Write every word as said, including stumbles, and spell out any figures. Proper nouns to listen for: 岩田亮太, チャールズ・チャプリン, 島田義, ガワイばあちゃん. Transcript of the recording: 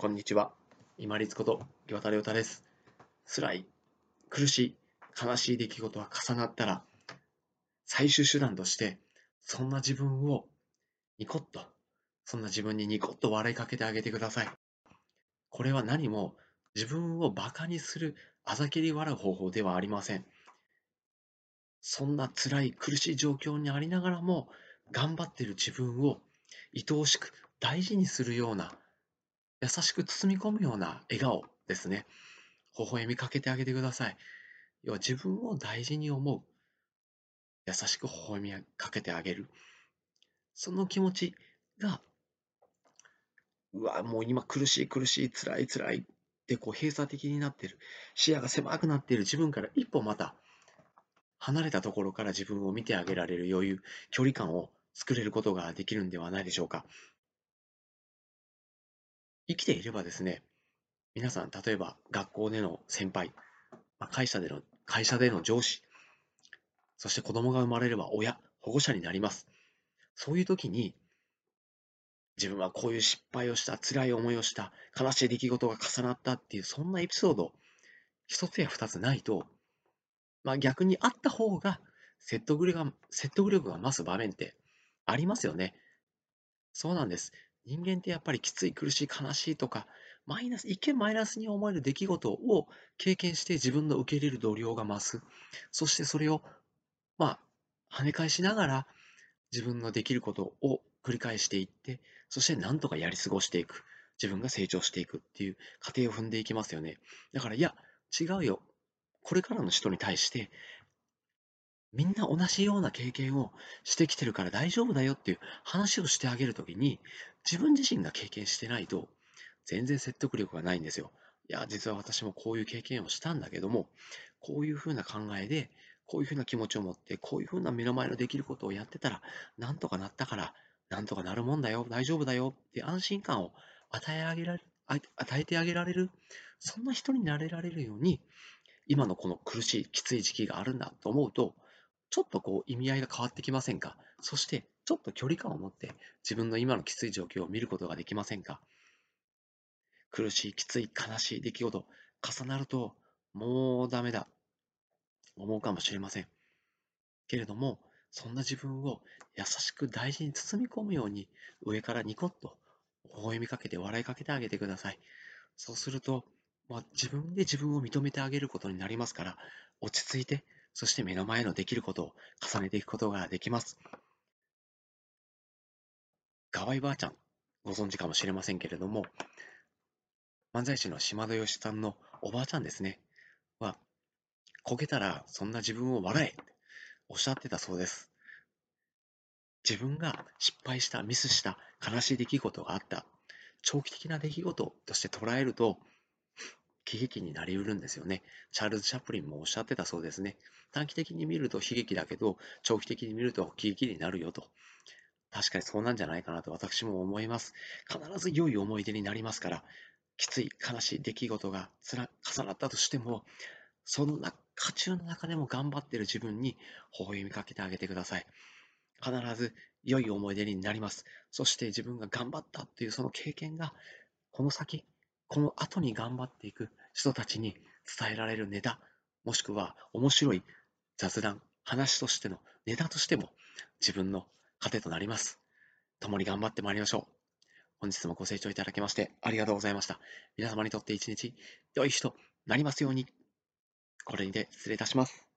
こんにちは、今立こと岩田亮太です。辛い、苦しい、悲しい出来事が重なったら、最終手段として、そんな自分をニコッと、そんな自分にニコッと笑いかけてあげてください。これは何も自分をバカにする、あざけり笑う方法ではありません。そんな辛い、苦しい状況にありながらも、頑張っている自分を愛おしく大事にするような、優しく包み込むような笑顔ですね。微笑みかけてあげてください。要は自分を大事に思う。優しく微笑みかけてあげる。その気持ちが、うわ、もう今苦しい苦しい、辛い辛いってこう閉鎖的になっている。視野が狭くなっている自分から一歩また離れたところから自分を見てあげられる余裕、距離感を作れることができるんではないでしょうか。生きていればですね、皆さん、例えば学校での先輩、会社での、会社での上司、そして子供が生まれれば親、保護者になります。そういう時に、自分はこういう失敗をした、辛い思いをした、悲しい出来事が重なったっていう、そんなエピソード、一つや二つないと、まあ、逆にあった方が説得力が、説得力が増す場面ってありますよね。そうなんです。人間ってやっぱりきつい、苦しい、悲しいとか、マイナス、一見マイナスに思える出来事を経験して自分の受け入れる度量が増す。そしてそれを、まあ、跳ね返しながら自分のできることを繰り返していって、そしてなんとかやり過ごしていく。自分が成長していくっていう過程を踏んでいきますよね。だから、いや、違うよ。これからの人に対して、みんな同じような経験をしてきてるから大丈夫だよっていう話をしてあげるときに、自分自身が経験してないと全然説得力がないんですよ。いや、実は私もこういう経験をしたんだけども、こういうふうな考えで、こういうふうな気持ちを持って、こういうふうな目の前のできることをやってたら、なんとかなったから、なんとかなるもんだよ、大丈夫だよって安心感を与えあげられ、与えてあげられる、そんな人になれられるように、今のこの苦しい、きつい時期があるんだと思うと、ちょっとこう意味合いが変わってきませんか？そしてちょっと距離感を持って自分の今のきつい状況を見ることができませんか？苦しい、きつい、悲しい出来事、重なるともうダメだ、思うかもしれません。けれども、そんな自分を優しく大事に包み込むように上からニコッと微笑みかけて笑いかけてあげてください。そうすると、まあ、自分で自分を認めてあげることになりますから、落ち着いて、そして目の前のできることを重ねていくことができます。ガワイばあちゃん、ご存知かもしれませんけれども、漫才師の島田義さんのおばあちゃんですね、は、こけたらそんな自分を笑えっておっしゃってたそうです。自分が失敗した、ミスした、悲しい出来事があった、長期的な出来事として捉えると、喜劇になりうるんですよね。チャールズ・チャプリンもおっしゃってたそうですね。短期的に見ると悲劇だけど、長期的に見ると喜劇になるよと。確かにそうなんじゃないかなと私も思います。必ず良い思い出になりますから、きつい、悲しい出来事がつら重なったとしても、その渦中の中でも頑張っている自分に微笑みかけてあげてください。必ず良い思い出になります。そして自分が頑張ったというその経験が、この先、この後に頑張っていく人たちに伝えられるネタ、もしくは面白い雑談、話としてのネタとしても自分の糧となります。共に頑張ってまいりましょう。本日もご清聴いただきましてありがとうございました。皆様にとって一日良い日となりますように。これにて失礼いたします。